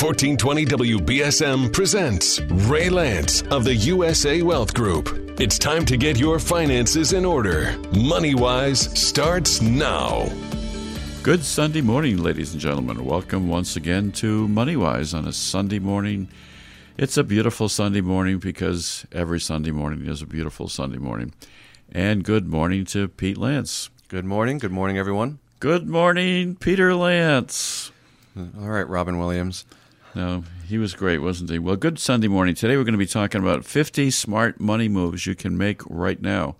1420 WBSM presents Ray Lance of the USA Wealth Group. It's time to get your finances in order. MoneyWise starts now. Good Sunday morning, ladies and gentlemen. Welcome once again to MoneyWise on a Sunday morning. It's a beautiful Sunday morning because every Sunday morning is a beautiful Sunday morning. And good morning to Pete Lance. Good morning. Good morning, everyone. Good morning, Peter Lance. All right, Robin Williams. No, he was great, wasn't he? Well, good Sunday morning. Today we're going to be talking about 50 smart money moves you can make right now.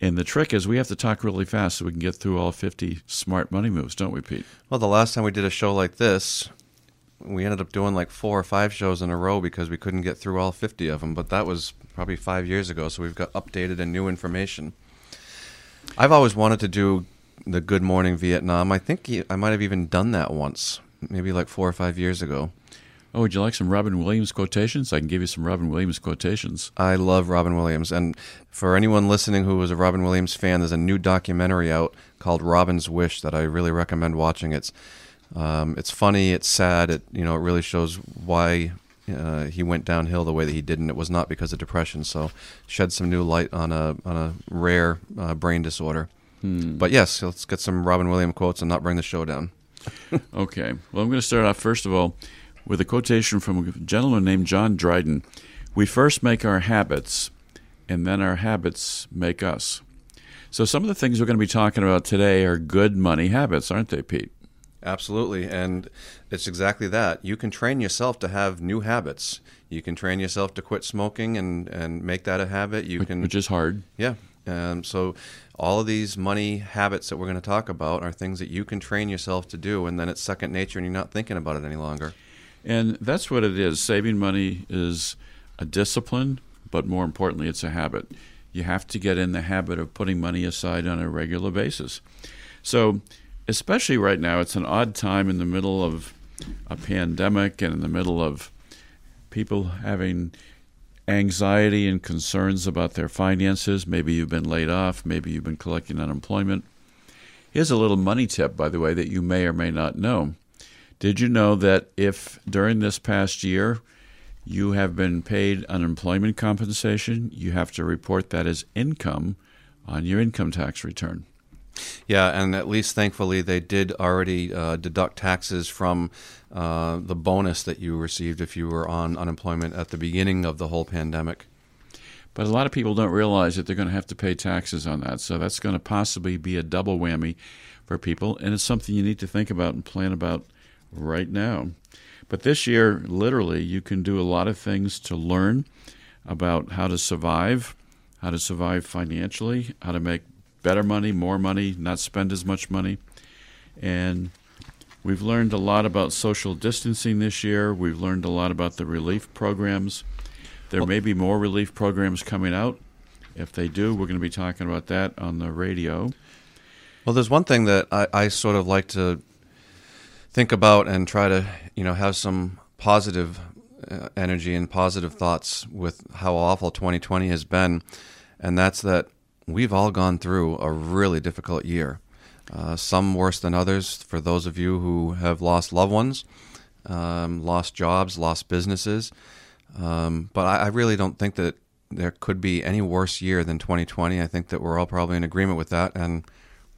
And the trick is we have to talk really fast so we can get through all 50 smart money moves, don't we, Pete? Well, the last time we did a show like this, we ended up doing like 4 or 5 shows in a row because we couldn't get through all 50 of them. But that was probably 5 years ago, so we've got updated and new information. I've always wanted to do the Good Morning Vietnam. I think I might have even done that once, maybe like 4 or 5 years ago. Oh, would you like some Robin Williams quotations? I can give you some Robin Williams quotations. I love Robin Williams. And for anyone listening who was a Robin Williams fan, there's a new documentary out called Robin's Wish that I really recommend watching. It's funny, it's sad, it really shows why he went downhill the way that he did, and it was not because of depression. So shed some new light on a rare brain disorder. But yes, let's get some Robin Williams quotes and not bring the show down. Okay. Well, I'm going to start off, first of all, with a quotation from a gentleman named John Dryden. We first make our habits, and then our habits make us. So some of the things we're going to be talking about today are good money habits, aren't they, Pete? Absolutely, and it's exactly that. You can train yourself to have new habits. You can train yourself to quit smoking and make that a habit. Which is hard. Yeah. So all of these money habits that we're going to talk about are things that you can train yourself to do, and then it's second nature and you're not thinking about it any longer. And that's what it is. Saving money is a discipline, but more importantly, it's a habit. You have to get in the habit of putting money aside on a regular basis. So especially right now, it's an odd time in the middle of a pandemic and in the middle of people having anxiety and concerns about their finances. Maybe you've been laid off. Maybe you've been collecting unemployment. Here's a little money tip, by the way, that you may or may not know. Did you know that if during this past year you have been paid unemployment compensation, you have to report that as income on your income tax return? Yeah, and at least thankfully they did already deduct taxes from the bonus that you received if you were on unemployment at the beginning of the whole pandemic. But a lot of people don't realize that they're going to have to pay taxes on that, so that's going to possibly be a double whammy for people, and it's something you need to think about and plan about right now. But this year, literally, you can do a lot of things to learn about how to survive financially, how to make better money, more money, not spend as much money. And we've learned a lot about social distancing this year. We've learned a lot about the relief programs. There may be more relief programs coming out. If they do, we're going to be talking about that on the radio. Well, there's one thing that I sort of like to think about and try to, have some positive energy and positive thoughts with how awful 2020 has been, and that's that we've all gone through a really difficult year, some worse than others. For those of you who have lost loved ones, lost jobs, lost businesses, but I really don't think that there could be any worse year than 2020. I think that we're all probably in agreement with that, and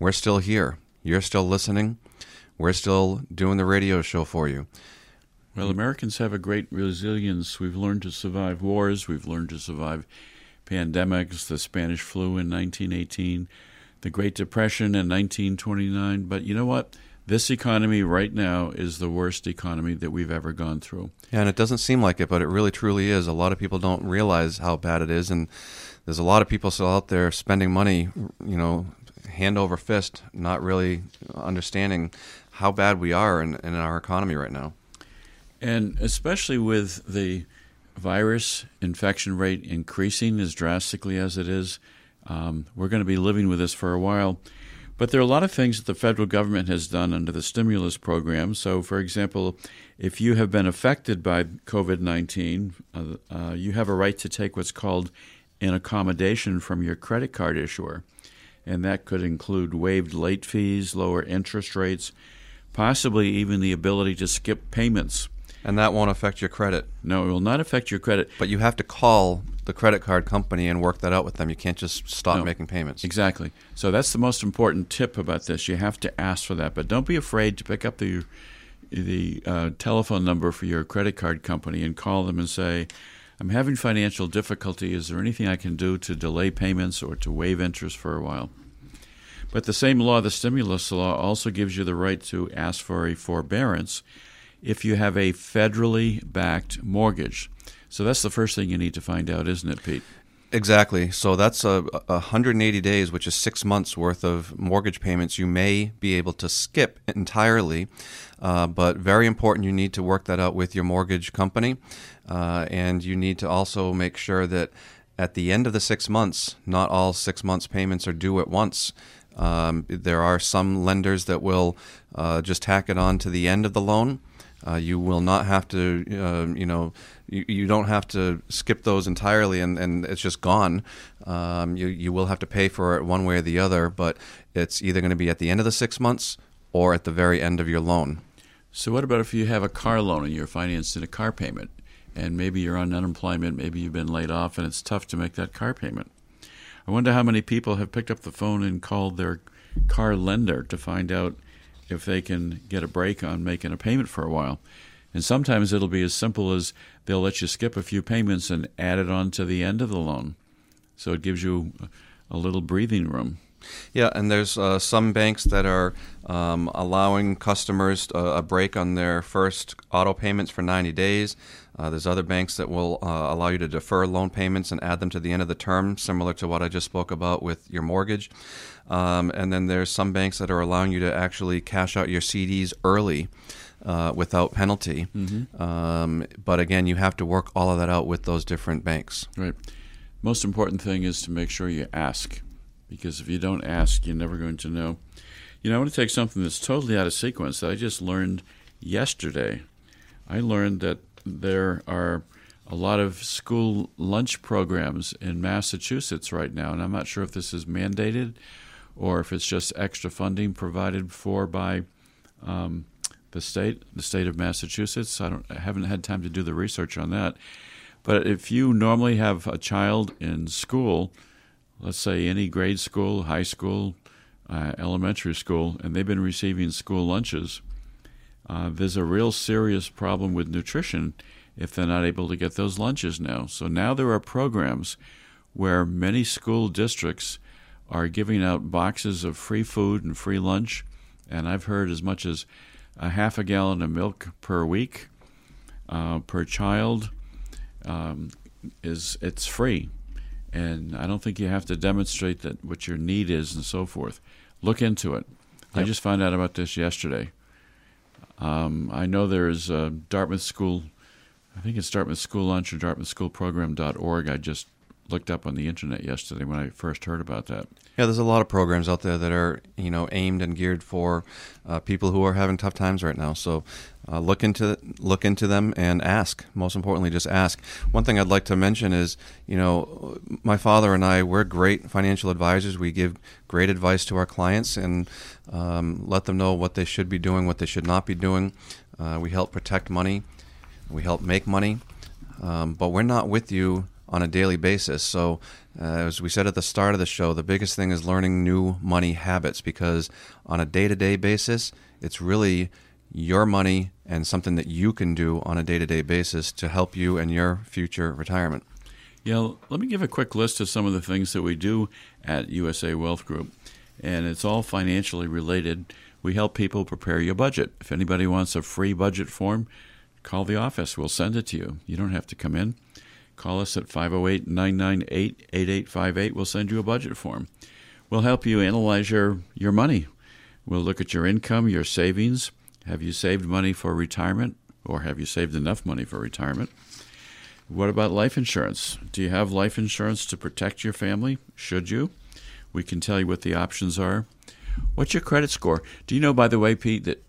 we're still here. You're still listening. We're still doing the radio show for you. Well, Americans have a great resilience. We've learned to survive wars. We've learned to survive pandemics, the Spanish flu in 1918, the Great Depression in 1929. But you know what? This economy right now is the worst economy that we've ever gone through. Yeah, and it doesn't seem like it, but it really truly is. A lot of people don't realize how bad it is, and there's a lot of people still out there spending money, hand over fist, not really understanding how bad we are in our economy right now. And especially with the virus infection rate increasing as drastically as it is, we're going to be living with this for a while. But there are a lot of things that the federal government has done under the stimulus program. So, for example, if you have been affected by COVID-19, you have a right to take what's called an accommodation from your credit card issuer. And that could include waived late fees, lower interest rates, possibly even the ability to skip payments. And that won't affect your credit. No, it will not affect your credit. But you have to call the credit card company and work that out with them. You can't just stop making payments. Exactly. So that's the most important tip about this. You have to ask for that. But don't be afraid to pick up the telephone number for your credit card company and call them and say, I'm having financial difficulty. Is there anything I can do to delay payments or to waive interest for a while? But the same law, the stimulus law, also gives you the right to ask for a forbearance if you have a federally backed mortgage. So that's the first thing you need to find out, isn't it, Pete? Exactly. So that's 180 days, which is 6 months worth of mortgage payments you may be able to skip entirely. But very important, you need to work that out with your mortgage company. And you need to also make sure that at the end of the 6 months, not all 6 months payments are due at once. There are some lenders that will just tack it on to the end of the loan. You will not have to, you don't have to skip those entirely and it's just gone. You will have to pay for it one way or the other, but it's either going to be at the end of the 6 months or at the very end of your loan. So what about if you have a car loan and you're financed in a car payment and maybe you're on unemployment, maybe you've been laid off and it's tough to make that car payment? I wonder how many people have picked up the phone and called their car lender to find out if they can get a break on making a payment for a while. And sometimes it'll be as simple as they'll let you skip a few payments and add it on to the end of the loan. So it gives you a little breathing room. Yeah, and there's some banks that are allowing customers a break on their first auto payments for 90 days. There's other banks that will allow you to defer loan payments and add them to the end of the term, similar to what I just spoke about with your mortgage. And then there's some banks that are allowing you to actually cash out your CDs early without penalty. Mm-hmm. But again, you have to work all of that out with those different banks. Right. Most important thing is to make sure you ask, because if you don't ask, you're never going to know. You know, I want to take something that's totally out of sequence that I just learned yesterday. I learned that there are a lot of school lunch programs in Massachusetts right now, and I'm not sure if this is mandated or if it's just extra funding provided for by the state of Massachusetts. I haven't had time to do the research on that. But if you normally have a child in school, let's say any grade school, high school, elementary school, and they've been receiving school lunches, there's a real serious problem with nutrition if they're not able to get those lunches now. So now there are programs where many school districts are giving out boxes of free food and free lunch, and I've heard as much as a half a gallon of milk per week per child. It's free, and I don't think you have to demonstrate that what your need is and so forth. Look into it. Yep. I just found out about this yesterday. I know there's a Dartmouth School, I think it's Dartmouth School Lunch or dartmouthschoolprogram.org. I just looked up on the internet yesterday when I first heard about that. Yeah, there's a lot of programs out there that are, aimed and geared for people who are having tough times right now. So look into them and ask. Most importantly, just ask. One thing I'd like to mention is, my father and I, we're great financial advisors. We give great advice to our clients and let them know what they should be doing, what they should not be doing. We help protect money. We help make money. But we're not with you on a daily basis. So as we said at the start of the show, the biggest thing is learning new money habits, because on a day-to-day basis, it's really your money and something that you can do on a day-to-day basis to help you in your future retirement. Yeah, let me give a quick list of some of the things that we do at USA Wealth Group, and it's all financially related. We help people prepare your budget. If anybody wants a free budget form, call the office. We'll send it to you. You don't have to come in. Call us at 508-998-8858. We'll send you a budget form. We'll help you analyze your money. We'll look at your income, your savings. Have you saved money for retirement, or have you saved enough money for retirement? What about life insurance? Do you have life insurance to protect your family? Should you? We can tell you what the options are. What's your credit score? Do you know, by the way, Pete, that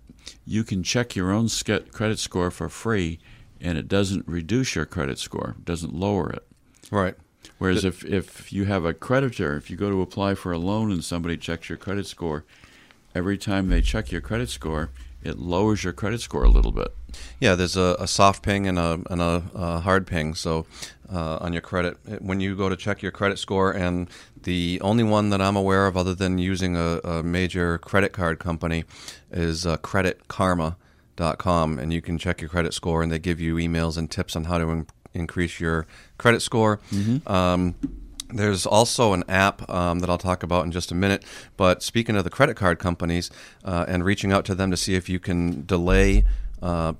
you can check your own credit score for free, and it doesn't reduce your credit score, doesn't lower it. Right. Whereas if you have a creditor, if you go to apply for a loan and somebody checks your credit score, every time they check your credit score, it lowers your credit score a little bit. Yeah, there's a soft ping and a hard ping. So on your credit, when you go to check your credit score, and the only one that I'm aware of other than using a major credit card company is Credit Karma.com, and you can check your credit score, and they give you emails and tips on how to increase your credit score. Mm-hmm. There's also an app that I'll talk about in just a minute. But speaking of the credit card companies and reaching out to them to see if you can delay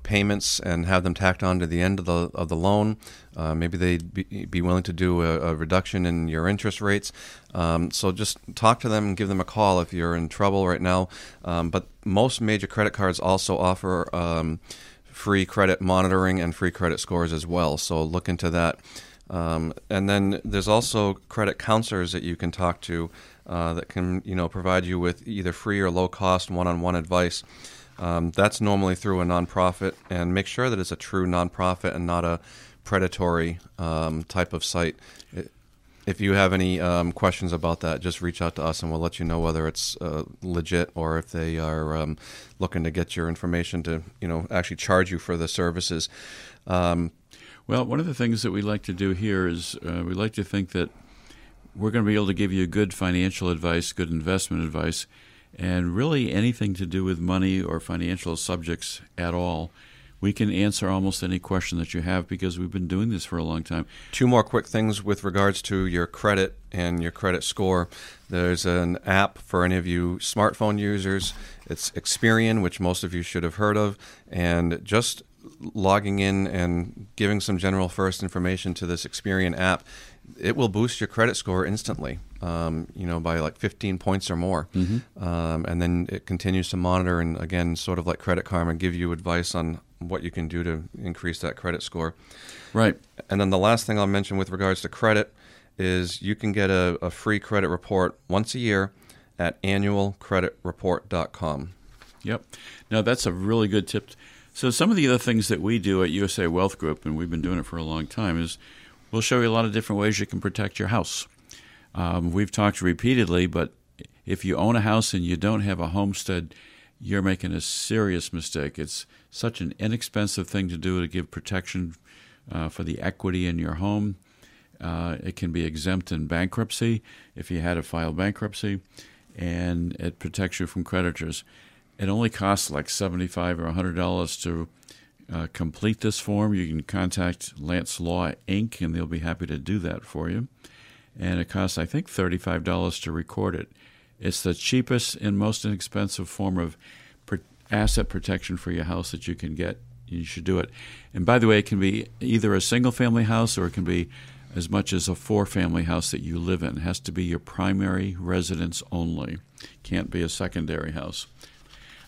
payments and have them tacked on to the end of the loan, maybe they'd be willing to do a reduction in your interest rates. So just talk to them and give them a call if you're in trouble right now. But most major credit cards also offer free credit monitoring and free credit scores as well. So look into that. And then there's also credit counselors that you can talk to that can, provide you with either free or low-cost one-on-one advice. That's normally through a nonprofit, and make sure that it's a true nonprofit and not a predatory type of site. If you have any questions about that, just reach out to us, and we'll let you know whether it's legit or if they are looking to get your information to, actually charge you for the services. Well, one of the things that we like to do here is we like to think that we're going to be able to give you good financial advice, good investment advice, and really anything to do with money or financial subjects at all. We can answer almost any question that you have because we've been doing this for a long time. Two more quick things with regards to your credit and your credit score. There's an app for any of you smartphone users. It's Experian, which most of you should have heard of, and just logging in and giving some general first information to this Experian app, it will boost your credit score instantly, by like 15 points or more. Mm-hmm. And then it continues to monitor and, again, sort of like Credit Karma, give you advice on what you can do to increase that credit score. Right. And then the last thing I'll mention with regards to credit is you can get a free credit report once a year at annualcreditreport.com. Yep. Now, that's a really good tip. So some of the other things that we do at USA Wealth Group, and we've been doing it for a long time, is we'll show you a lot of different ways you can protect your house. We've talked repeatedly, but if you own a house and you don't have a homestead, you're making a serious mistake. It's such an inexpensive thing to do to give protection for the equity in your home. It can be exempt in bankruptcy if you had to file bankruptcy, and it protects you from creditors. It only costs like $75 or $100 to complete this form. You can contact Lance Law, Inc., and they'll be happy to do that for you. And it costs, I think, $35 to record it. It's the cheapest and most inexpensive form of asset protection for your house that you can get. You should do it. And by the way, it can be either a single-family house or it can be as much as a four-family house that you live in. It has to be your primary residence only. Can't be a secondary house.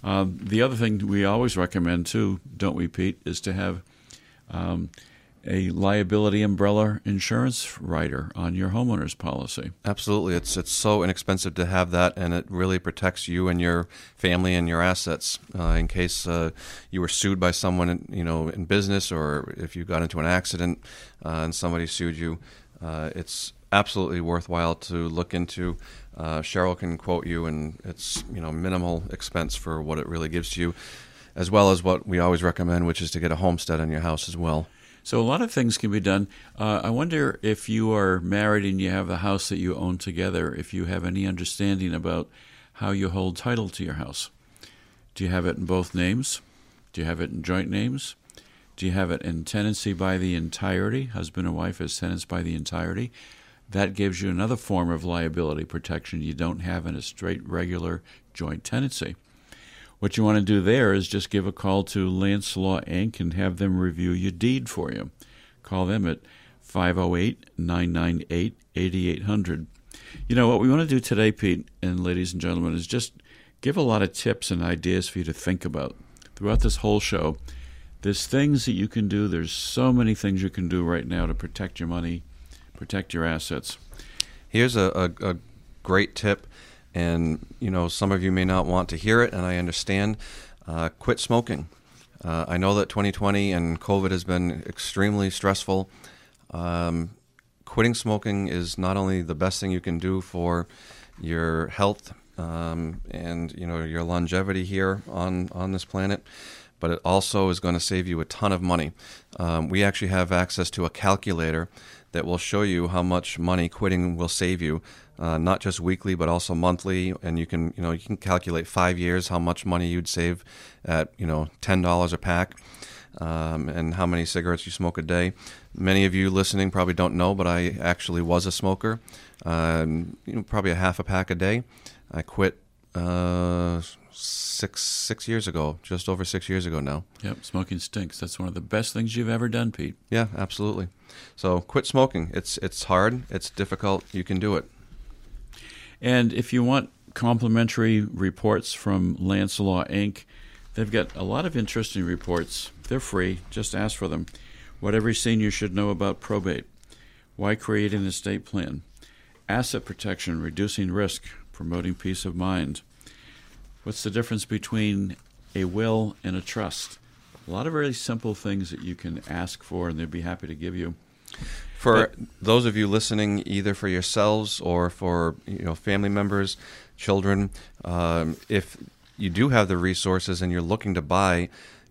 The other thing we always recommend, too, don't we, Pete, is to have a liability umbrella insurance rider on your homeowner's policy. Absolutely. It's so inexpensive to have that, and it really protects you and your family and your assets in case you were sued by someone in business, or if you got into an accident and somebody sued you. It's absolutely worthwhile to look into. Cheryl can quote you, and it's minimal expense for what it really gives to you, as well as what we always recommend, which is to get a homestead on your house as well. So a lot of things can be done. I wonder if you are married and you have the house that you own together, if you have any understanding about how you hold title to your house. Do you have it in both names? Do you have it in joint names? Do you have it in tenancy by the entirety? Husband and wife as tenants by the entirety? That gives you another form of liability protection you don't have in a straight, regular joint tenancy. What you want to do there is just give a call to Lance Law, Inc. and have them review your deed for you. Call them at 508-998-8800. What we want to do today, Pete, and ladies and gentlemen, is just give a lot of tips and ideas for you to think about. Throughout this whole show, there's things that you can do. There's so many things you can do right now to protect your money, protect your assets. Here's a great tip, and some of you may not want to hear it, and I understand. Quit smoking. I know that 2020 and COVID has been extremely stressful. Quitting smoking is not only the best thing you can do for your health and you know, your longevity here on this planet, but it also is going to save you a ton of money. We actually have access to a calculator that will show you how much money quitting will save you, not just weekly but also monthly. And you can calculate 5 years how much money you'd save at $10 a pack, and how many cigarettes you smoke a day. Many of you listening probably don't know, but I actually was a smoker. Probably a half a pack a day. I quit six years ago, just over 6 years ago now. Yep, smoking stinks. That's one of the best things you've ever done, Pete. Yeah, absolutely. So quit smoking. It's hard. It's difficult. You can do it. And if you want complimentary reports from Lance Law, Inc., they've got a lot of interesting reports. They're free. Just ask for them. What every senior should know about probate. Why create an estate plan? Asset protection, reducing risk, promoting peace of mind. What's the difference between a will and a trust? A lot of really simple things that you can ask for, and they'd be happy to give you. For those of you listening, either for yourselves or for family members, children, if you do have the resources and you're looking to buy,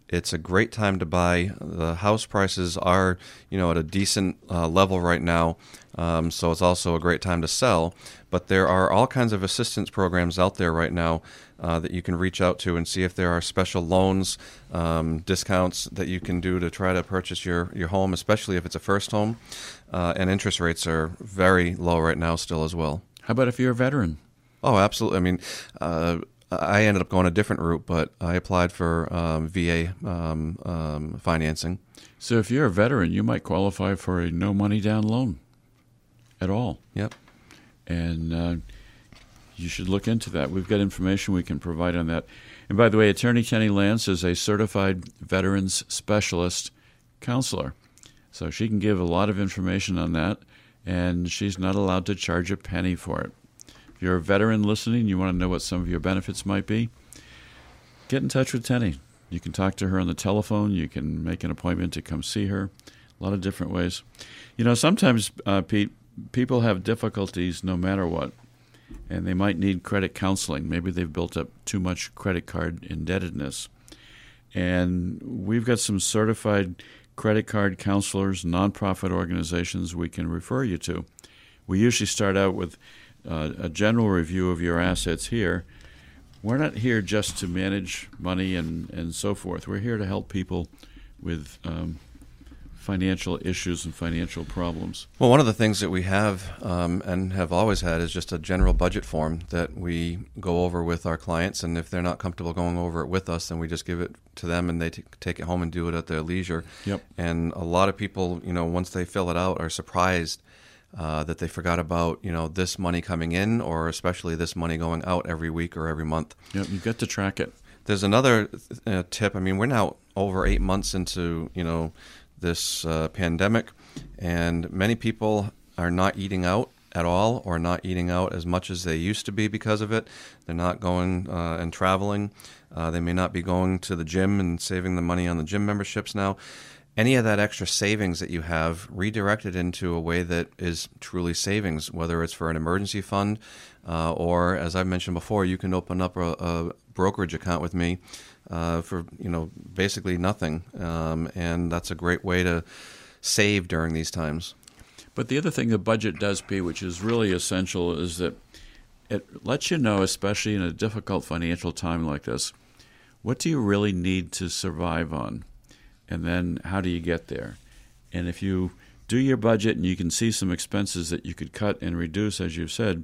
it's a great time to buy. The house prices are, at a decent level right now, so it's also a great time to sell. But there are all kinds of assistance programs out there right now that you can reach out to and see if there are special loans, discounts that you can do to try to purchase your home, especially if it's a first home. And interest rates are very low right now still as well. How about if you're a veteran? Oh, absolutely. I mean, I ended up going a different route, but I applied for VA financing. So if you're a veteran, you might qualify for a no money down loan at all. Yep. And you should look into that. We've got information we can provide on that. And by the way, Attorney Tenny Lance is a certified veterans specialist counselor. So she can give a lot of information on that, and she's not allowed to charge a penny for it. If you're a veteran listening, you want to know what some of your benefits might be, get in touch with Tenny. You can talk to her on the telephone. You can make an appointment to come see her. A lot of different ways. Sometimes, Pete, people have difficulties no matter what, and they might need credit counseling. Maybe they've built up too much credit card indebtedness. And we've got some certified credit card counselors, nonprofit organizations we can refer you to. We usually start out with a general review of your assets here. We're not here just to manage money and so forth. We're here to help people with financial issues and financial problems. Well, one of the things that we have and have always had is just a general budget form that we go over with our clients, and if they're not comfortable going over it with us, then we just give it to them and they take it home and do it at their leisure. Yep. And a lot of people, once they fill it out, are surprised that they forgot about, this money coming in, or especially this money going out every week or every month. Yeah, you've got to track it. There's another tip. I mean, we're now over 8 months into, this pandemic, and many people are not eating out at all, or not eating out as much as they used to be because of it. They're not going and traveling. They may not be going to the gym and saving the money on the gym memberships now. Any of that extra savings that you have, redirected into a way that is truly savings, whether it's for an emergency fund or, as I've mentioned before, you can open up a brokerage account with me for basically nothing, and that's a great way to save during these times. But the other thing the budget does, Pete, which is really essential, is that it lets you know, especially in a difficult financial time like this, what do you really need to survive on? And then how do you get there? And if you do your budget and you can see some expenses that you could cut and reduce, as you've said,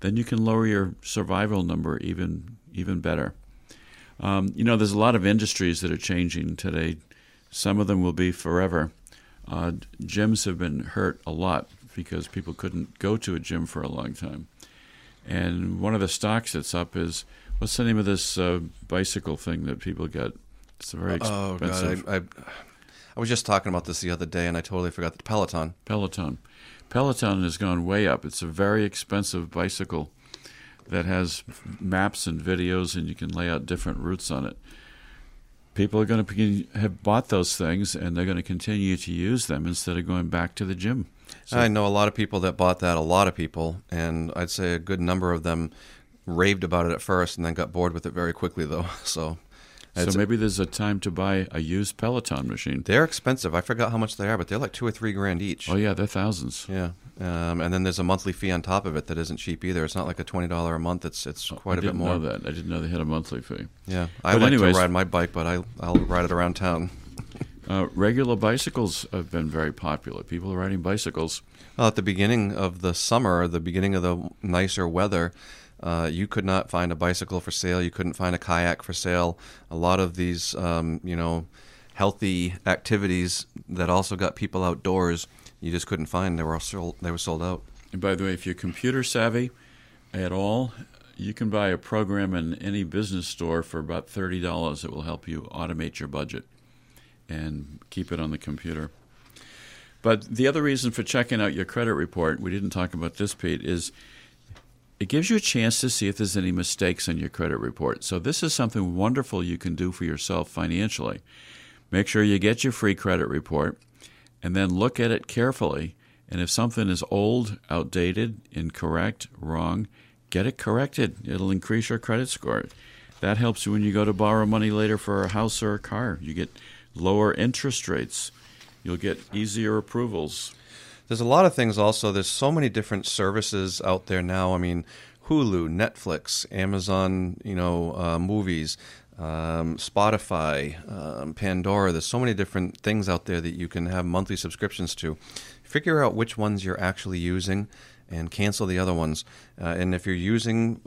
then you can lower your survival number even better. There's a lot of industries that are changing today. Some of them will be forever. Gyms have been hurt a lot because people couldn't go to a gym for a long time. And one of the stocks that's up is, what's the name of this bicycle thing that people got? It's very expensive. Oh, God. I was just talking about this the other day, and I totally forgot the Peloton. Peloton has gone way up. It's a very expensive bicycle that has maps and videos, and you can lay out different routes on it. People are going to have bought those things, and they're going to continue to use them instead of going back to the gym. So I know a lot of people that bought that, and I'd say a good number of them raved about it at first and then got bored with it very quickly, though. So maybe there's a time to buy a used Peloton machine. They're expensive. I forgot how much they are, but they're like $2,000 or $3,000 each. Oh, yeah, they're thousands. Yeah. And then there's a monthly fee on top of it that isn't cheap either. It's not like a $20 a month. It's quite a bit more. I didn't know that. I didn't know they had a monthly fee. Yeah. I like to ride my bike, but I'll ride it around town. Regular bicycles have been very popular. People are riding bicycles. Well, at the beginning of the summer, the beginning of the nicer weather, you could not find a bicycle for sale. You couldn't find a kayak for sale. A lot of these, healthy activities that also got people outdoors, you just couldn't find. They were sold out. And by the way, if you're computer savvy at all, you can buy a program in any business store for about $30 that will help you automate your budget and keep it on the computer. But the other reason for checking out your credit report, we didn't talk about this, Pete, is it gives you a chance to see if there's any mistakes in your credit report. So this is something wonderful you can do for yourself financially. Make sure you get your free credit report and then look at it carefully. And if something is old, outdated, incorrect, wrong, get it corrected. It'll increase your credit score. That helps you when you go to borrow money later for a house or a car. You get lower interest rates. You'll get easier approvals. There's a lot of things also. There's so many different services out there now. I mean, Hulu, Netflix, Amazon, movies, Spotify, Pandora. There's so many different things out there that you can have monthly subscriptions to. Figure out which ones you're actually using and cancel the other ones. And if you're using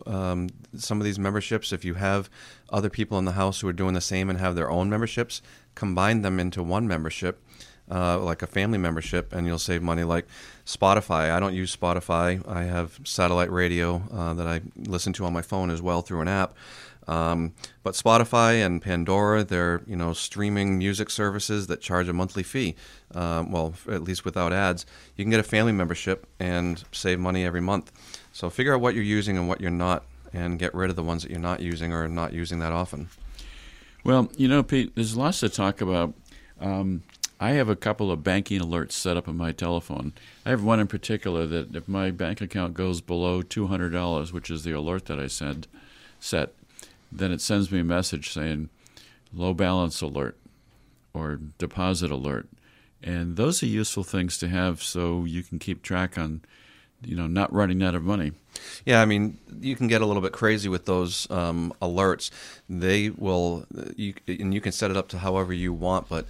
some of these memberships, if you have other people in the house who are doing the same and have their own memberships, combine them into one membership. Like a family membership, and you'll save money. Like Spotify, I don't use Spotify. I have satellite radio that I listen to on my phone as well through an app. But Spotify and Pandora, they're streaming music services that charge a monthly fee. Well, at least without ads, you can get a family membership and save money every month. So figure out what you're using and what you're not, and get rid of the ones that you're not using or not using that often. Well, Pete, there's lots to talk about. I have a couple of banking alerts set up on my telephone. I have one in particular that if my bank account goes below $200, which is the alert that I set, then it sends me a message saying low balance alert or deposit alert. And those are useful things to have so you can keep track on not running out of money. Yeah, I mean, you can get a little bit crazy with those alerts. You can set it up to however you want, but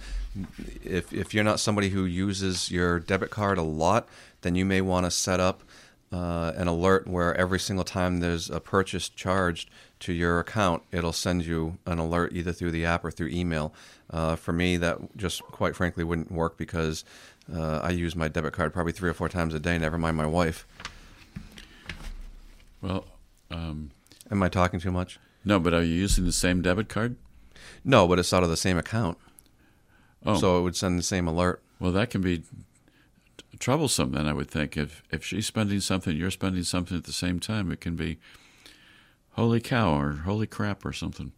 if you're not somebody who uses your debit card a lot, then you may want to set up an alert where every single time there's a purchase charged to your account, it'll send you an alert either through the app or through email. For me, that just quite frankly wouldn't work because I use my debit card probably 3 or 4 times a day, never mind my wife. Well, am I talking too much? No, but are you using the same debit card? No, but it's out of the same account. Oh. So it would send the same alert. Well, that can be troublesome then, I would think. If she's spending something, you're spending something at the same time, it can be holy cow or holy crap or something.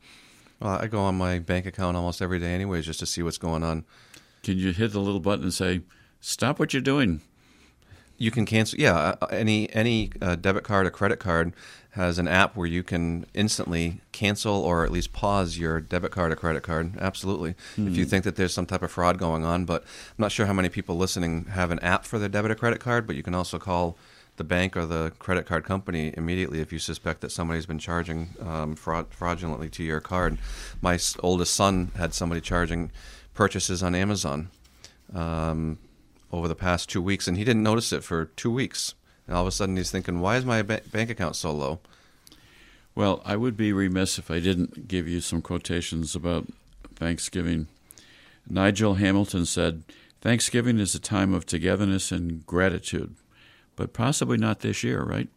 Well, I go on my bank account almost every day anyways just to see what's going on. Can you hit the little button and say, stop what you're doing? You can cancel. Yeah, any debit card or credit card has an app where you can instantly cancel or at least pause your debit card or credit card. Absolutely. If you think that there's some type of fraud going on. But I'm not sure how many people listening have an app for their debit or credit card, but you can also call the bank or the credit card company immediately if you suspect that somebody's been charging fraudulently to your card. My oldest son had somebody charging purchases on Amazon over the past 2 weeks, and he didn't notice it for 2 weeks. And all of a sudden he's thinking, why is my bank account so low? Well, I would be remiss if I didn't give you some quotations about Thanksgiving. Nigel Hamilton said, Thanksgiving is a time of togetherness and gratitude, but possibly not this year, right?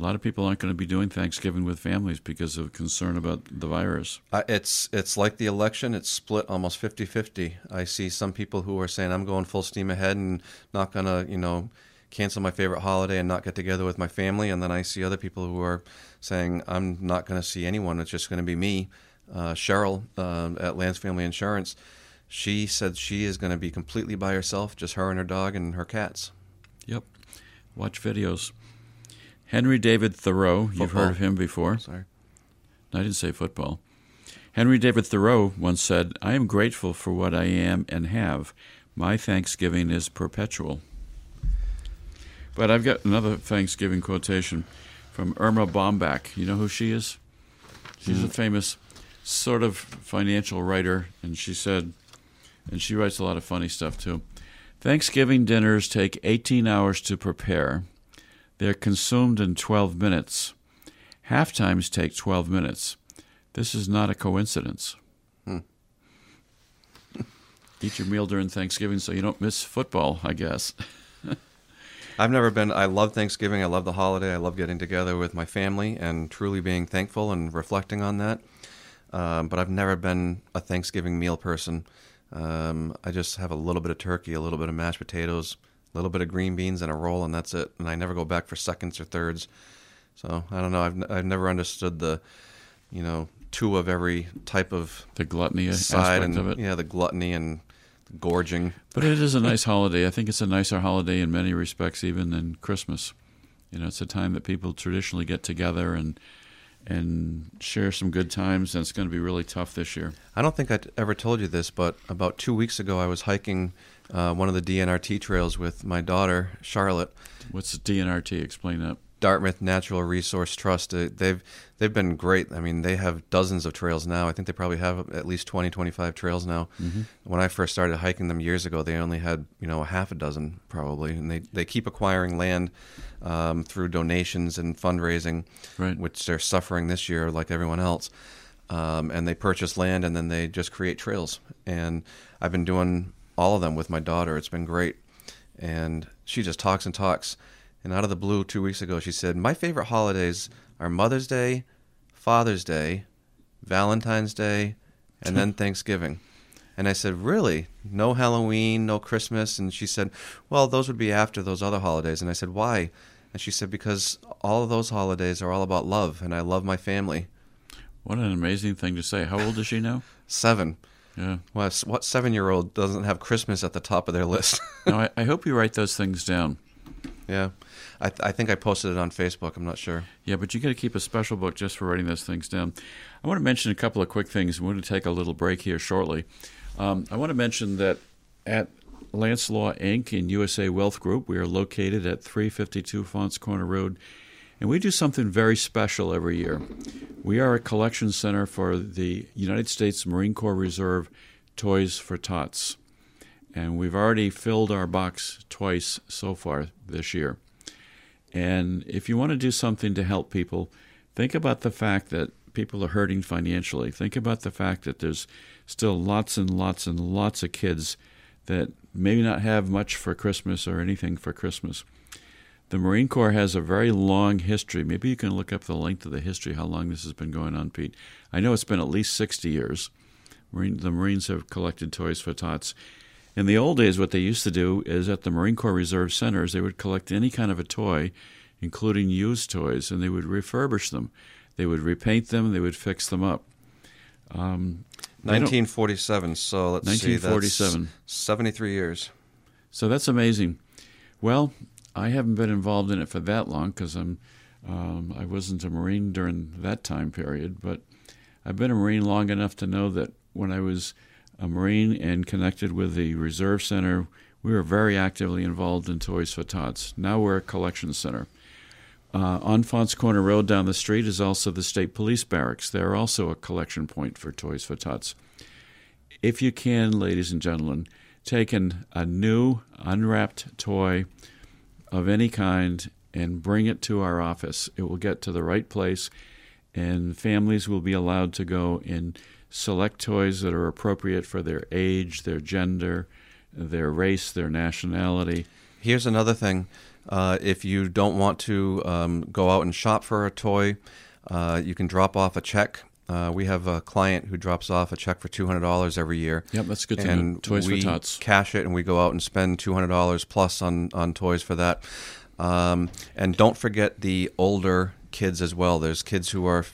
A lot of people aren't going to be doing Thanksgiving with families because of concern about the virus. It's like the election. It's split almost 50-50. I see some people who are saying, I'm going full steam ahead and not going to, cancel my favorite holiday and not get together with my family. And then I see other people who are saying, I'm not going to see anyone. It's just going to be me. Cheryl at Lance Family Insurance, she said she is going to be completely by herself, just her and her dog and her cats. Yep. Watch videos. Henry David Thoreau. Football. You've heard of him before. Sorry. I didn't say football. Henry David Thoreau once said, "I am grateful for what I am and have. My thanksgiving is perpetual." But I've got another Thanksgiving quotation from Erma Bombeck. You know who she is? She's a famous sort of financial writer, and she said, and she writes a lot of funny stuff too, "Thanksgiving dinners take 18 hours to prepare. They're consumed in 12 minutes. Halftimes take 12 minutes. This is not a coincidence." Eat your meal during Thanksgiving so you don't miss football, I guess. I've never been. I love Thanksgiving. I love the holiday. I love getting together with my family and truly being thankful and reflecting on that. But I've never been a Thanksgiving meal person. I just have a little bit of turkey, a little bit of mashed potatoes, a little bit of green beans and a roll, and that's it. And I never go back for seconds or thirds. So I don't know. I've never understood the, you know, two of every type of the gluttony side aspect and, of it. Yeah, the gluttony and gorging. But it is a nice holiday. I think it's a nicer holiday in many respects even than Christmas. You know, it's a time that people traditionally get together and share some good times, and it's going to be really tough this year. I don't think I ever told you this, but about 2 weeks ago I was hiking one of the DNRT trails with my daughter, Charlotte. What's the DNRT? Explain that. Dartmouth Natural Resource Trust. They've been great. I mean, they have dozens of trails now. I think they probably have at least 20, 25 trails now. Mm-hmm. When I first started hiking them years ago, they only had, you know, a half a dozen probably. And they keep acquiring land through donations and fundraising, right, which they're suffering this year like everyone else. And they purchase land and then they just create trails. And I've been doing all of them with my daughter. It's been great. And she just talks and talks. And out of the blue, 2 weeks ago, she said, "My favorite holidays are Mother's Day, Father's Day, Valentine's Day, and then Thanksgiving." And I said, "Really? No Halloween, no Christmas?" And she said, "Well, those would be after those other holidays." And I said, "Why?" And she said, "Because all of those holidays are all about love, and I love my family." What an amazing thing to say. How old is she now? 7. Yeah. Well, what 7-year-old doesn't have Christmas at the top of their list? No, I hope you write those things down. Yeah. I think I posted it on Facebook. I'm not sure. Yeah, but you got to keep a special book just for writing those things down. I want to mention a couple of quick things. We're going to take a little break here shortly. I want to mention that at Lance Law, Inc. in USA Wealth Group, we are located at 352 Fonts Corner Road, and we do something very special every year. We are a collection center for the United States Marine Corps Reserve Toys for Tots, and we've already filled our box twice so far this year. And if you want to do something to help people, think about the fact that people are hurting financially. Think about the fact that there's still lots and lots and lots of kids that maybe not have much for Christmas or anything for Christmas. The Marine Corps has a very long history. Maybe you can look up the length of the history, how long this has been going on, Pete. I know it's been at least 60 years. The Marines have collected Toys for Tots. In the old days, what they used to do is at the Marine Corps Reserve Centers, they would collect any kind of a toy, including used toys, and they would refurbish them. They would repaint them. They would fix them up. 1947, so let's 1947. See, that's 73 years. So that's amazing. Well, I haven't been involved in it for that long because I wasn't a Marine during that time period, but I've been a Marine long enough to know that when I was a Marine and connected with the Reserve Center, we were very actively involved in Toys for Tots. Now we're a collection center. On Fonts Corner Road down the street is also the State Police Barracks. They're also a collection point for Toys for Tots. If you can, ladies and gentlemen, take a new unwrapped toy of any kind and bring it to our office. It will get to the right place, and families will be allowed to go and select toys that are appropriate for their age, their gender, their race, their nationality. Here's another thing. If you don't want to go out and shop for a toy, you can drop off a check. We have a client who drops off a check for $200 every year. Yep, that's good to know. Toys for Tots. And we cash it and we go out and spend $200 plus on toys for that. And don't forget the older kids as well. There's kids who are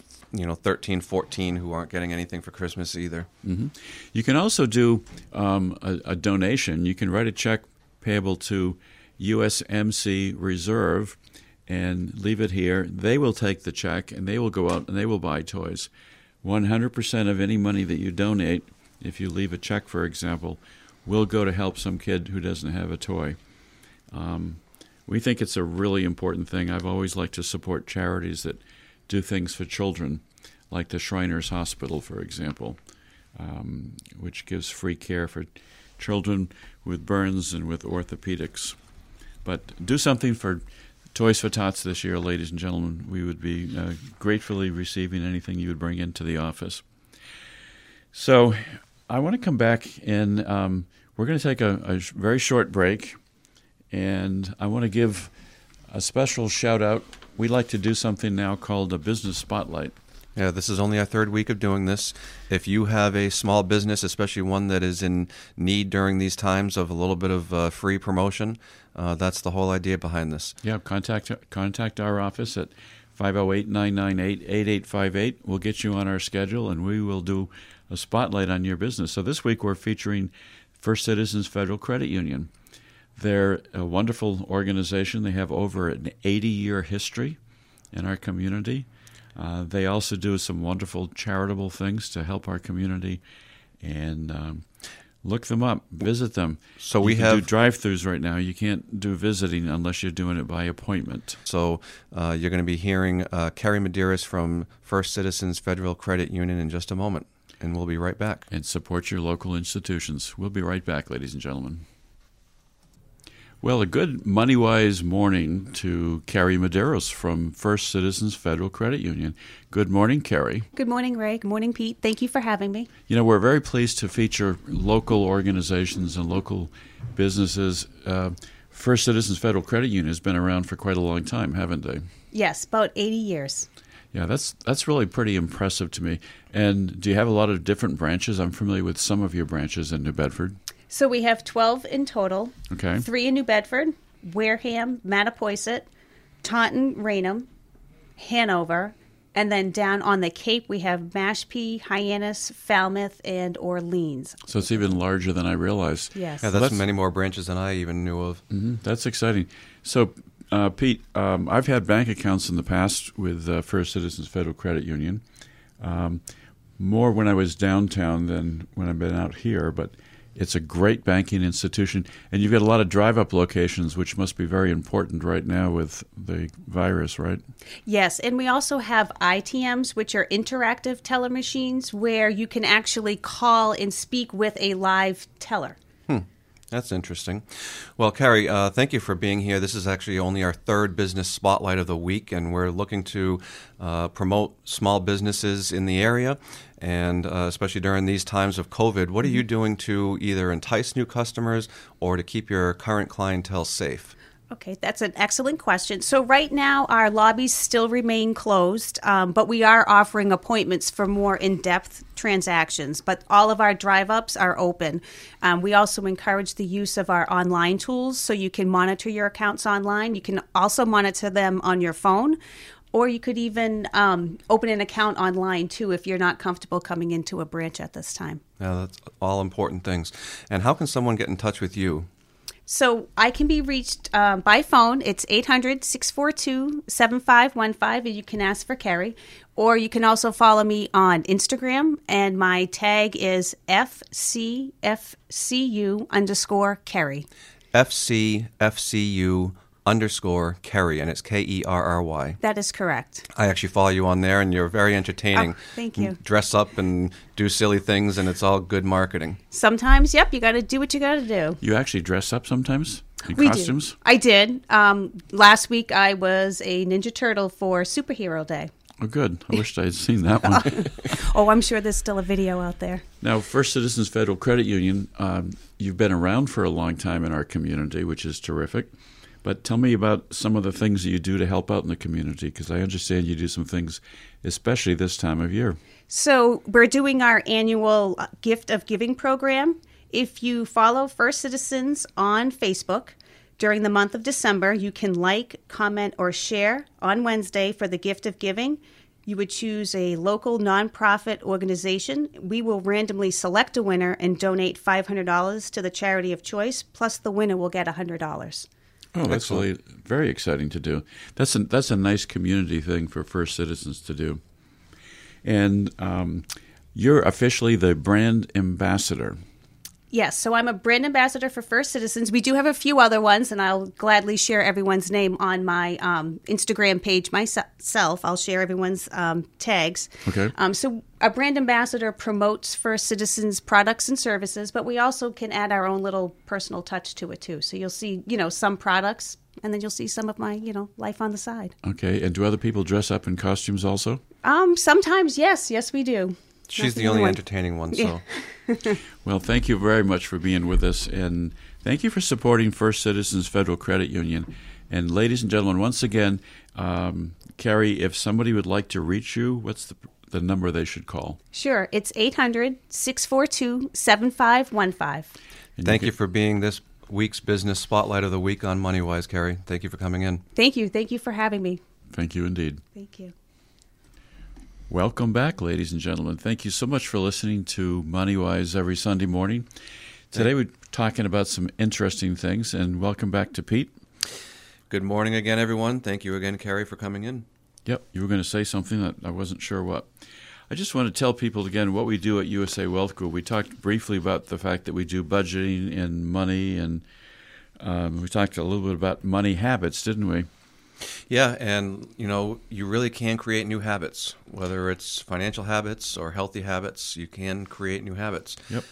13, 14, who aren't getting anything for Christmas either. Mm-hmm. You can also do a donation. You can write a check payable to USMC Reserve, and leave it here. They will take the check, and they will go out and they will buy toys. 100% of any money that you donate, if you leave a check, for example, will go to help some kid who doesn't have a toy. We think it's a really important thing. I've always liked to support charities that do things for children, like the Shriners Hospital, for example, which gives free care for children with burns and with orthopedics. But do something for Toys for Tots this year, ladies and gentlemen. We would be gratefully receiving anything you would bring into the office. So I want to come back, and we're going to take a very short break. And I want to give a special shout-out. We like to do something now called a business spotlight. Yeah, this is only our third week of doing this. If you have a small business, especially one that is in need during these times of a little bit of free promotion, that's the whole idea behind this. Yeah, contact our office at 508-998-8858. We'll get you on our schedule, and we will do a spotlight on your business. So this week we're featuring First Citizens Federal Credit Union. They're a wonderful organization. They have over an 80-year history in our community. They also do some wonderful charitable things to help our community, and look them up, visit them. So we have drive-thrus right now. You can't do visiting unless you're doing it by appointment. So you're going to be hearing Carrie Medeiros from First Citizens Federal Credit Union in just a moment, and we'll be right back. And support your local institutions. We'll be right back, ladies and gentlemen. Well, a good money-wise morning to Carrie Medeiros from First Citizens Federal Credit Union. Good morning, Carrie. Good morning, Ray. Good morning, Pete. Thank you for having me. You know, we're very pleased to feature local organizations and local businesses. First Citizens Federal Credit Union has been around for quite a long time, haven't they? Yes, about 80 years. Yeah, that's really pretty impressive to me. And do you have a lot of different branches? I'm familiar with some of your branches in New Bedford. So we have 12 in total. Okay. 3 in New Bedford, Wareham, Mattapoisett, Taunton, Raynham, Hanover, and then down on the Cape we have Mashpee, Hyannis, Falmouth, and Orleans. So it's even larger than I realized. Yes. Yeah, that's many more branches than I even knew of. Mm-hmm. That's exciting. So, Pete, I've had bank accounts in the past with First Citizens Federal Credit Union, more when I was downtown than when I've been out here, but it's a great banking institution, and you've got a lot of drive-up locations, which must be very important right now with the virus, right? Yes, and we also have ITMs, which are interactive teller machines, where you can actually call and speak with a live teller. That's interesting. Well, Carrie, thank you for being here. This is actually only our third business spotlight of the week, and we're looking to promote small businesses in the area, and especially during these times of COVID. What are you doing to either entice new customers or to keep your current clientele safe? Okay, that's an excellent question. So right now, our lobbies still remain closed, but we are offering appointments for more in-depth transactions. But all of our drive-ups are open. We also encourage the use of our online tools, so you can monitor your accounts online. You can also monitor them on your phone, or you could even open an account online, too, if you're not comfortable coming into a branch at this time. Yeah, that's all important things. And how can someone get in touch with you? So I can be reached by phone. It's 800-642-7515, and you can ask for Carrie. Or you can also follow me on Instagram, and my tag is FCFCU_Carrie. FCFCU_Kerry, and it's Kerry. That is correct. I actually follow you on there, and you're very entertaining. Oh, thank you. Dress up and do silly things, and it's all good marketing. Sometimes, yep, you got to do what you got to do. You actually dress up sometimes in costumes? I did. Last week I was a Ninja Turtle for Superhero Day. Oh, good. I wished I had seen that one. Oh, I'm sure there's still a video out there. Now, First Citizens Federal Credit Union, you've been around for a long time in our community, which is terrific. But tell me about some of the things that you do to help out in the community, because I understand you do some things, especially this time of year. So we're doing our annual Gift of Giving program. If you follow First Citizens on Facebook during the month of December, you can like, comment, or share on Wednesday for the Gift of Giving. You would choose a local nonprofit organization. We will randomly select a winner and donate $500 to the charity of choice, plus the winner will get $100. Oh, that's really very exciting to do. That's a nice community thing for First Citizens to do. And you're officially the brand ambassador. Yes, so I'm a brand ambassador for First Citizens. We do have a few other ones, and I'll gladly share everyone's name on my Instagram page myself. I'll share everyone's tags. Okay. So a brand ambassador promotes First Citizens products and services, but we also can add our own little personal touch to it, too. So you'll see, some products, and then you'll see some of my, life on the side. Okay, and do other people dress up in costumes also? Sometimes, yes. Yes, we do. She's the only entertaining one, so. Yeah. Well, thank you very much for being with us, and thank you for supporting First Citizens Federal Credit Union. And ladies and gentlemen, once again, Carrie, if somebody would like to reach you, what's the number they should call? Sure. It's 800-642-7515. Thank you for being this week's Business Spotlight of the Week on MoneyWise, Carrie. Thank you for coming in. Thank you. Thank you for having me. Thank you indeed. Thank you. Welcome back, ladies and gentlemen. Thank you so much for listening to MoneyWise every Sunday morning. Today we're talking about some interesting things, and welcome back to Pete. Good morning again, everyone. Thank you again, Carrie, for coming in. Yep, you were going to say something that I wasn't sure what. I just want to tell people again what we do at USA Wealth Group. We talked briefly about the fact that we do budgeting and money, and we talked a little bit about money habits, didn't we? Yeah, and you really can create new habits, whether it's financial habits or healthy habits. You can create new habits. Yep.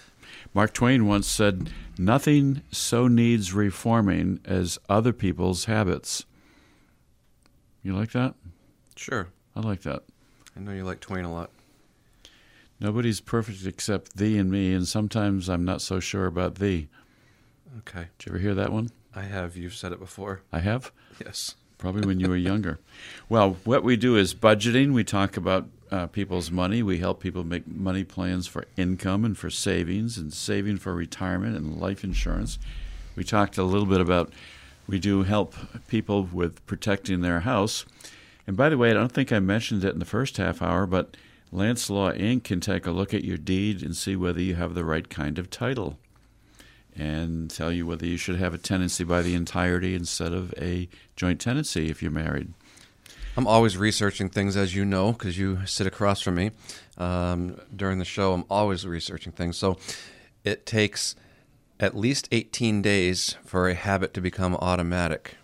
Mark Twain once said, "Nothing so needs reforming as other people's habits." You like that? Sure. I like that. I know you like Twain a lot. Nobody's perfect except thee and me, and sometimes I'm not so sure about thee. Okay. Did you ever hear that one? I have. You've said it before. I have? Yes. Probably when you were younger. Well, what we do is budgeting. We talk about people's money. We help people make money plans for income and for savings and saving for retirement and life insurance. We talked a little bit about we do help people with protecting their house. And by the way, I don't think I mentioned it in the first half hour, but Lance Law, Inc. can take a look at your deed and see whether you have the right kind of title, and tell you whether you should have a tenancy by the entirety instead of a joint tenancy if you're married. I'm always researching things, as you know, because you sit across from me during the show. I'm always researching things. So it takes at least 18 days for a habit to become automatic,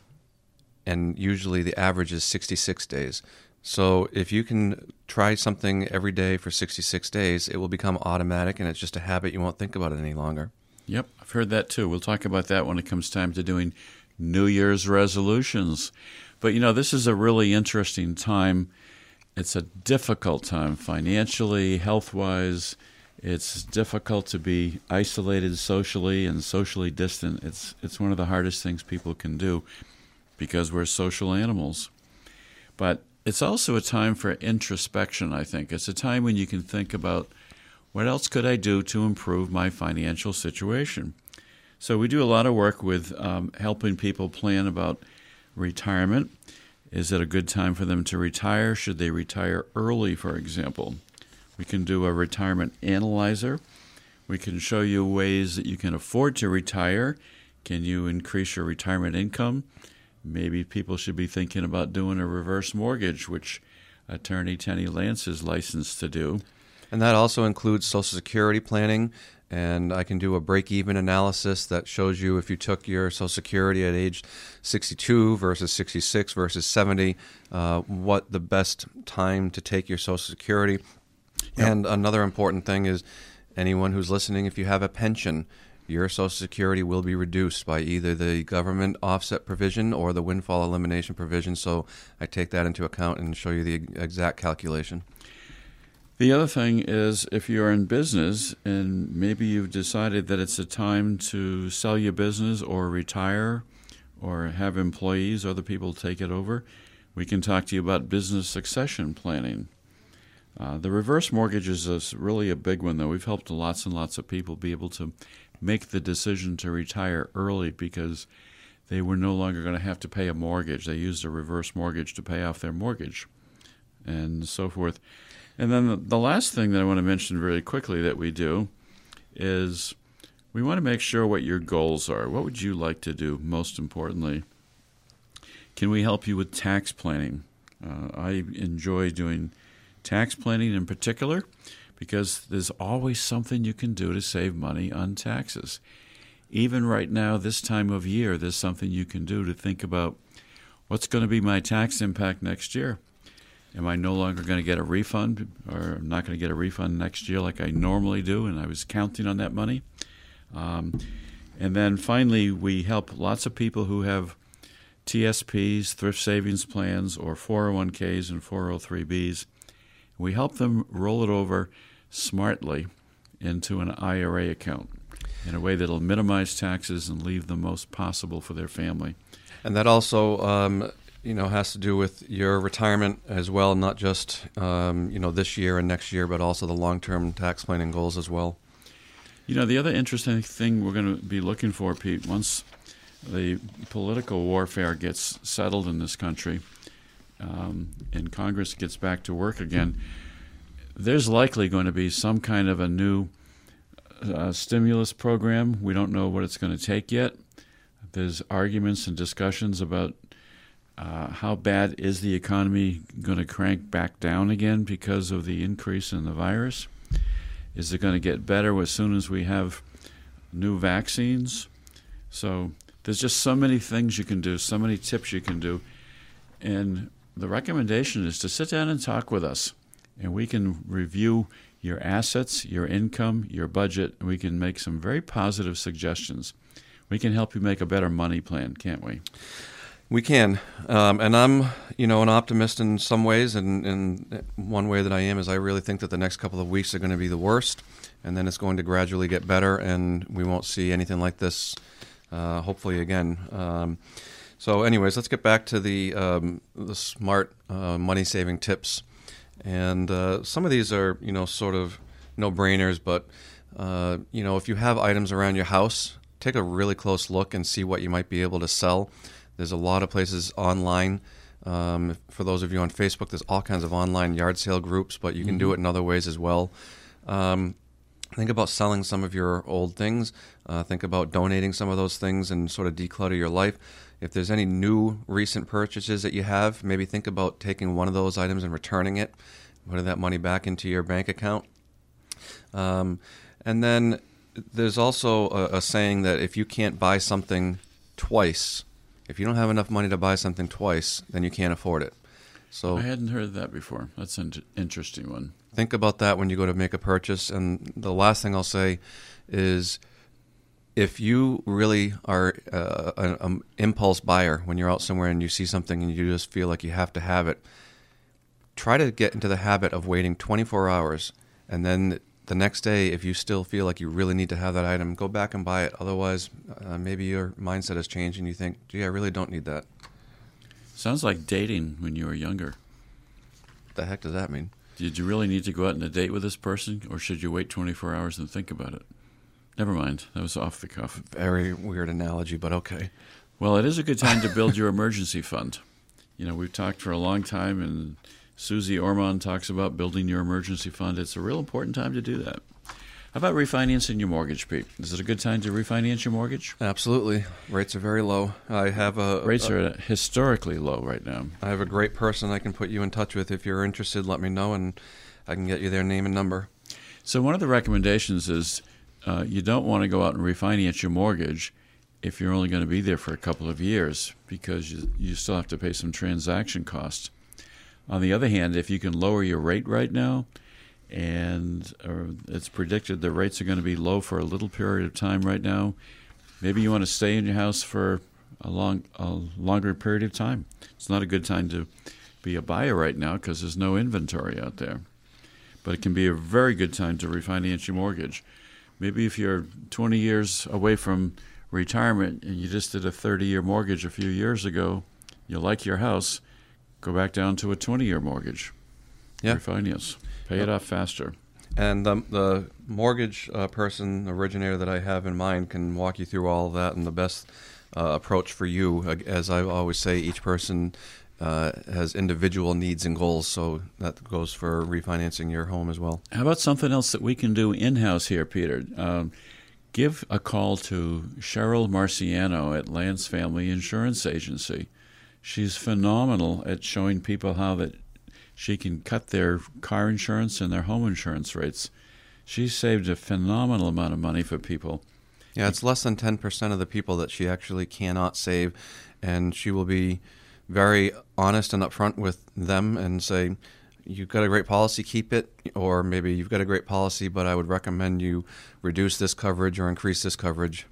and usually the average is 66 days. So if you can try something every day for 66 days, it will become automatic, and it's just a habit. You won't think about it any longer. Yep, I've heard that too. We'll talk about that when it comes time to doing New Year's resolutions. But, this is a really interesting time. It's a difficult time financially, health-wise. It's difficult to be isolated socially and socially distant. It's one of the hardest things people can do because we're social animals. But it's also a time for introspection, I think. It's a time when you can think about, what else could I do to improve my financial situation? So we do a lot of work with helping people plan about retirement. Is it a good time for them to retire? Should they retire early, for example? We can do a retirement analyzer. We can show you ways that you can afford to retire. Can you increase your retirement income? Maybe people should be thinking about doing a reverse mortgage, which attorney Tenny Lance is licensed to do. And that also includes Social Security planning, and I can do a break-even analysis that shows you if you took your Social Security at age 62 versus 66 versus 70, what the best time to take your Social Security. Yep. And another important thing is, anyone who's listening, if you have a pension, your Social Security will be reduced by either the government offset provision or the windfall elimination provision, so I take that into account and show you the exact calculation. The other thing is, if you're in business and maybe you've decided that it's a time to sell your business or retire or have employees, other people take it over, we can talk to you about business succession planning. The reverse mortgage is really a big one, though. We've helped lots and lots of people be able to make the decision to retire early because they were no longer going to have to pay a mortgage. They used a reverse mortgage to pay off their mortgage and so forth. And then the last thing that I want to mention very quickly that we do is we want to make sure what your goals are. What would you like to do, most importantly? Can we help you with tax planning? I enjoy doing tax planning in particular because there's always something you can do to save money on taxes. Even right now, this time of year, there's something you can do to think about what's going to be my tax impact next year. Am I no longer going to get a refund, or I'm not going to get a refund next year like I normally do, and I was counting on that money? And then finally, we help lots of people who have TSPs, thrift savings plans, or 401ks and 403bs. We help them roll it over smartly into an IRA account in a way that will minimize taxes and leave the most possible for their family. And that also has to do with your retirement as well, not just this year and next year, but also the long-term tax planning goals as well. You know, the other interesting thing we're going to be looking for, Pete, once the political warfare gets settled in this country and Congress gets back to work again, there's likely going to be some kind of a new stimulus program. We don't know what it's going to take yet. There's arguments and discussions about how bad is the economy going to crank back down again because of the increase in the virus. Is it going to get better as soon as we have new vaccines? So there's just so many things you can do, so many tips you can do. And the recommendation is to sit down and talk with us, and we can review your assets, your income, your budget, and we can make some very positive suggestions. We can help you make a better money plan, can't we? We can. And I'm, an optimist in some ways, and one way that I am is I really think that the next couple of weeks are going to be the worst, and then it's going to gradually get better, and we won't see anything like this, hopefully, again. So anyways, let's get back to the smart money-saving tips. And some of these are, sort of no-brainers, but, if you have items around your house, take a really close look and see what you might be able to sell. There's a lot of places online. For those of you on Facebook, there's all kinds of online yard sale groups, but you can do it in other ways as well. Think about selling some of your old things. Think about donating some of those things and sort of declutter your life. If there's any new recent purchases that you have, maybe think about taking one of those items and returning it, putting that money back into your bank account. And then there's also a saying that if you can't buy something twice, if you don't have enough money to buy something twice, then you can't afford it. So I hadn't heard of that before. That's an interesting one. Think about that when you go to make a purchase. And the last thing I'll say is if you really are an impulse buyer when you're out somewhere and you see something and you just feel like you have to have it, try to get into the habit of waiting 24 hours. And then the next day, if you still feel like you really need to have that item, go back and buy it. Otherwise, maybe your mindset has changed and you think, gee, I really don't need that. Sounds like dating when you were younger. What the heck does that mean? Did you really need to go out on a date with this person, or should you wait 24 hours and think about it? Never mind. That was off the cuff. Very weird analogy, but okay. Well, it is a good time to build your emergency fund. We've talked for a long time, and Susie Orman talks about building your emergency fund. It's a real important time to do that. How about refinancing your mortgage, Pete? Is it a good time to refinance your mortgage? Absolutely. Rates are very low. Rates are historically low right now. I have a great person I can put you in touch with. If you're interested, let me know, and I can get you their name and number. So one of the recommendations is you don't want to go out and refinance your mortgage if you're only going to be there for a couple of years, because you still have to pay some transaction costs. On the other hand, if you can lower your rate right now, and it's predicted the rates are going to be low for a little period of time right now, maybe you want to stay in your house for a longer period of time. It's not a good time to be a buyer right now because there's no inventory out there. But it can be a very good time to refinance your mortgage. Maybe if you're 20 years away from retirement and you just did a 30-year mortgage a few years ago, you like your house, go back down to a 20-year mortgage. Yeah. Refinance. Pay it off faster. And the mortgage person, originator that I have in mind, can walk you through all of that and the best approach for you. As I always say, each person has individual needs and goals, so that goes for refinancing your home as well. How about something else that we can do in-house here, Peter? Give a call to Cheryl Marciano at Lance Family Insurance Agency. She's phenomenal at showing people how that she can cut their car insurance and their home insurance rates. She saved a phenomenal amount of money for people. Yeah, it's less than 10% of the people that she actually cannot save, and she will be very honest and upfront with them and say, you've got a great policy, keep it, or maybe you've got a great policy, but I would recommend you reduce this coverage or increase this coverage.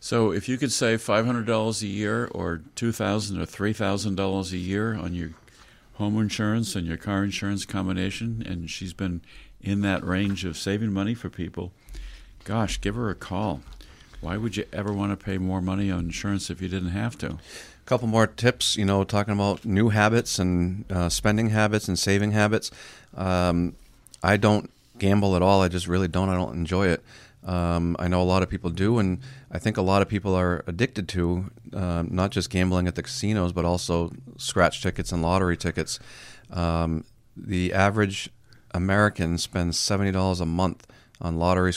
So if you could save $500 a year or $2,000 or $3,000 a year on your home insurance and your car insurance combination, and she's been in that range of saving money for people, gosh, give her a call. Why would you ever want to pay more money on insurance if you didn't have to? A couple more tips, you know, talking about new habits and spending habits and saving habits. I don't gamble at all. I just really don't. I don't enjoy it. I know a lot of people do, and I think a lot of people are addicted to not just gambling at the casinos, but also scratch tickets and lottery tickets. The average American spends $70 a month on lottery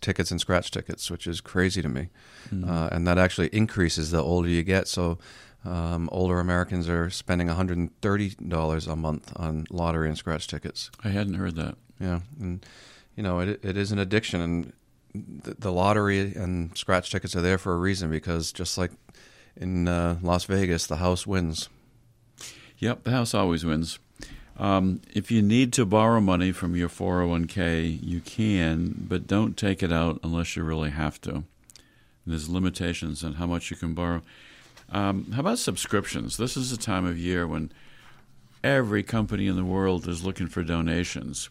tickets and scratch tickets, which is crazy to me. Mm-hmm. And that actually increases the older you get. So older Americans are spending $130 a month on lottery and scratch tickets. I hadn't heard that. Yeah. And, you know, it is an addiction. And the lottery and scratch tickets are there for a reason, because just like in Las Vegas, the house wins. Yep, the house always wins. If you need to borrow money from your 401k, you can, but don't take it out unless you really have to. And there's limitations on how much you can borrow. How about subscriptions? This is a time of year when every company in the world is looking for donations.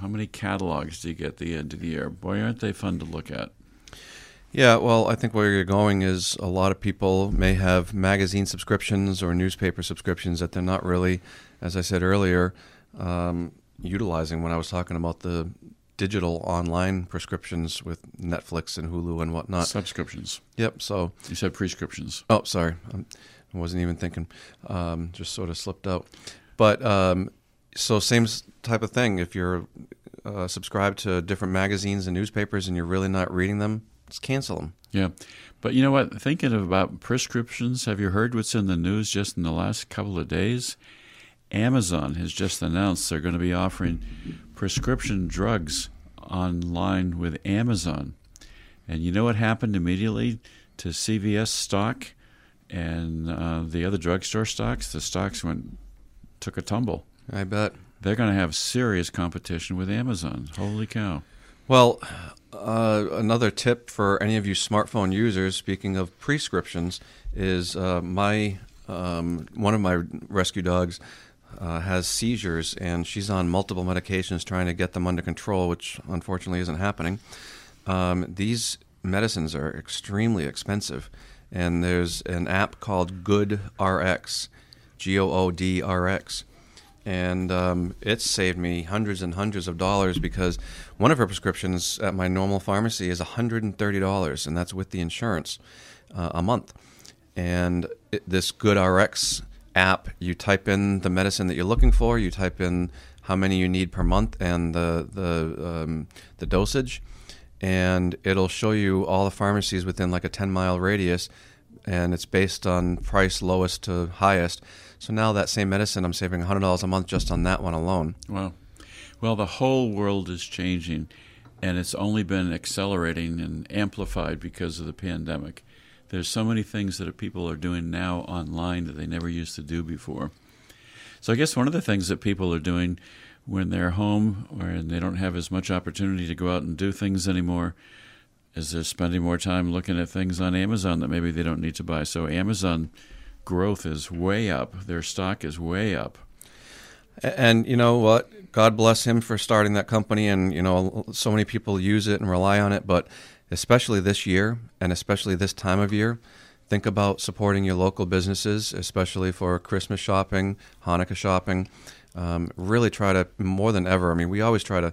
How many catalogs do you get at the end of the year? Boy, aren't they fun to look at. Yeah, well, I think where you're going is a lot of people may have magazine subscriptions or newspaper subscriptions that they're not really, as I said earlier, utilizing when I was talking about the digital online prescriptions with Netflix and Hulu and whatnot. Subscriptions. Yep, so. You said prescriptions. Oh, sorry. I wasn't even thinking. Just sort of slipped out. But so same type of thing. If you're subscribed to different magazines and newspapers and you're really not reading them, just cancel them. Yeah. But you know what? Thinking about prescriptions, have you heard what's in the news just in the last couple of days? Amazon has just announced they're going to be offering prescription drugs online with Amazon. And you know what happened immediately to CVS stock and the other drugstore stocks? The stocks took a tumble. I bet. They're going to have serious competition with Amazon. Holy cow. Well, another tip for any of you smartphone users, speaking of prescriptions, is one of my rescue dogs has seizures, and she's on multiple medications trying to get them under control, which unfortunately isn't happening. These medicines are extremely expensive, and there's an app called GoodRx, GOODRx. And it's saved me hundreds and hundreds of dollars, because one of her prescriptions at my normal pharmacy is $130, and that's with the insurance a month. And this GoodRx app, you type in the medicine that you're looking for, you type in how many you need per month and the dosage, and it'll show you all the pharmacies within like a 10-mile radius, and it's based on price lowest to highest. So now that same medicine, I'm saving $100 a month just on that one alone. Wow. Well, the whole world is changing, and it's only been accelerating and amplified because of the pandemic. There's so many things that people are doing now online that they never used to do before. So I guess one of the things that people are doing when they're home and they don't have as much opportunity to go out and do things anymore is they're spending more time looking at things on Amazon that maybe they don't need to buy. So Amazon growth is way up. Their stock is way up. And you know what? God bless him for starting that company. And, you know, so many people use it and rely on it. But especially this year and especially this time of year, think about supporting your local businesses, especially for Christmas shopping, Hanukkah shopping. Really try to, more than ever, I mean, we always try to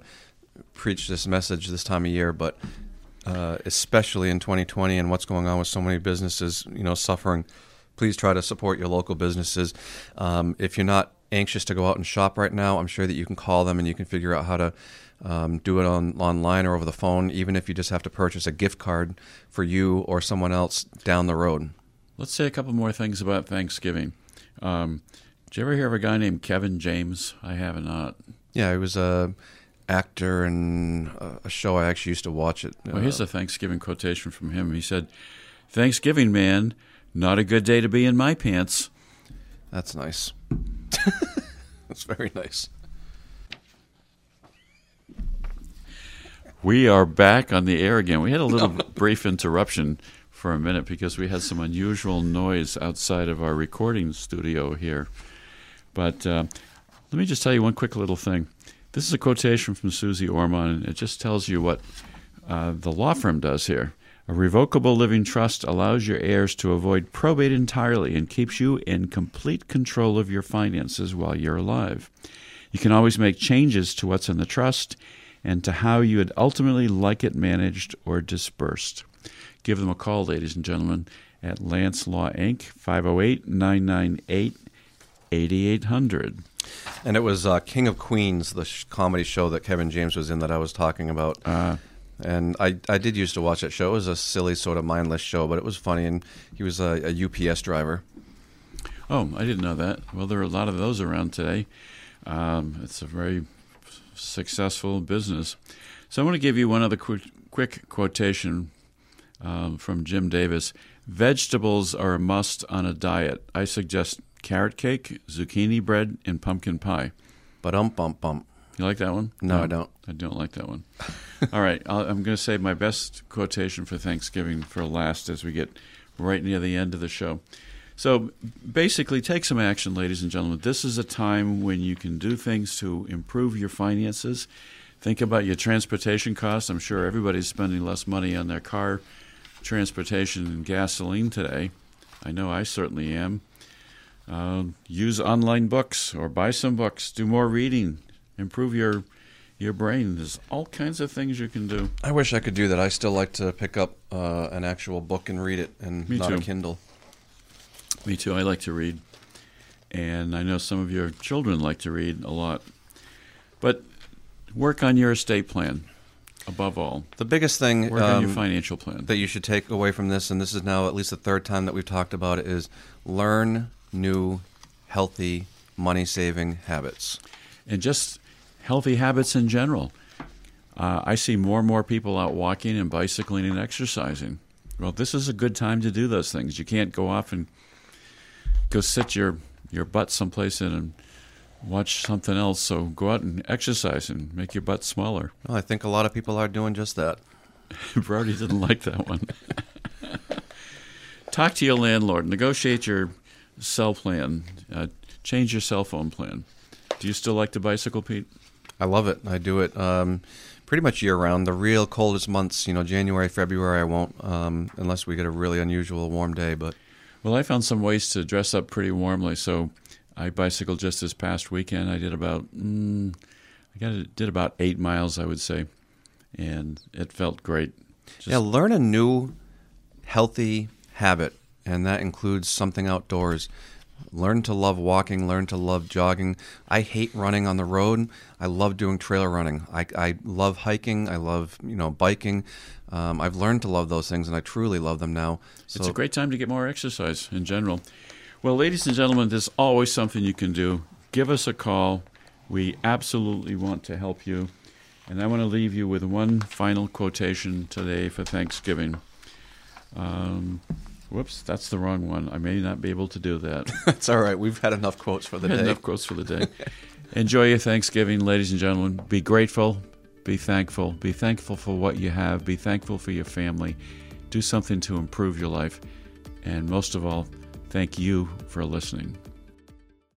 preach this message this time of year, but especially in 2020 and what's going on with so many businesses, you know, suffering. Please try to support your local businesses. If you're not anxious to go out and shop right now, I'm sure that you can call them and you can figure out how to do it online or over the phone, even if you just have to purchase a gift card for you or someone else down the road. Let's say a couple more things about Thanksgiving. Did you ever hear of a guy named Kevin James? I have not. Yeah, he was a actor in a show I actually used to watch it. Well, here's a Thanksgiving quotation from him. He said, "Thanksgiving, man, not a good day to be in my pants." That's nice. That's very nice. We are back on the air again. We had a little brief interruption for a minute because we had some unusual noise outside of our recording studio here. But let me just tell you one quick little thing. This is a quotation from Susie Orman, and it just tells you what the law firm does here. A revocable living trust allows your heirs to avoid probate entirely and keeps you in complete control of your finances while you're alive. You can always make changes to what's in the trust and to how you would ultimately like it managed or dispersed. Give them a call, ladies and gentlemen, at Lance Law, Inc., 508-998-8800. And it was King of Queens, the comedy show that Kevin James was in that I was talking about. And I did used to watch that show. It was a silly sort of mindless show, but it was funny. And he was a UPS driver. Oh, I didn't know that. Well, there are a lot of those around today. It's a very successful business. So I want to give you one other quick quotation from Jim Davis. Vegetables are a must on a diet. I suggest carrot cake, zucchini bread, and pumpkin pie. Ba-dum-bum-bum. You like that one? No, I don't. I don't like that one. All right, I'm going to save my best quotation for Thanksgiving for last as we get right near the end of the show. So basically, take some action, ladies and gentlemen. This is a time when you can do things to improve your finances. Think about your transportation costs. I'm sure everybody's spending less money on their car, transportation, and gasoline today. I know I certainly am. Use online books or buy some books. Do more reading. Improve your brain. There's all kinds of things you can do. I wish I could do that. I still like to pick up an actual book and read it, and not a Kindle. Me too. I like to read. And I know some of your children like to read a lot. But work on your estate plan, above all. The biggest thing work on your financial plan that you should take away from this, and this is now at least the third time that we've talked about it, is learn new, healthy, money-saving habits. And just healthy habits in general. I see more and more people out walking and bicycling and exercising. Well, this is a good time to do those things. You can't go off and go sit your butt someplace in and watch something else. So go out and exercise and make your butt smaller. Well, I think a lot of people are doing just that. Brody didn't like that one. Talk to your landlord. Negotiate your cell plan. Change your cell phone plan. Do you still like to bicycle, Pete? I love it. I do it pretty much year-round. The real coldest months, January, February, I won't, unless we get a really unusual warm day. But well, I found some ways to dress up pretty warmly, so I bicycled just this past weekend. I did about 8 miles, I would say, and it felt great. Learn a new healthy habit, and that includes something outdoors. Learn to love walking. Learn to love jogging. I hate running on the road. I love doing trail running. I love hiking. I love biking. I've learned to love those things, and I truly love them now. So it's a great time to get more exercise in general. Well, ladies and gentlemen, there's always something you can do. Give us a call. We absolutely want to help you. And I want to leave you with one final quotation today for Thanksgiving. Whoops, that's the wrong one. I may not be able to do that. That's all right. We've had enough quotes for the day. Enjoy your Thanksgiving, ladies and gentlemen. Be grateful. Be thankful. Be thankful for what you have. Be thankful for your family. Do something to improve your life. And most of all, thank you for listening.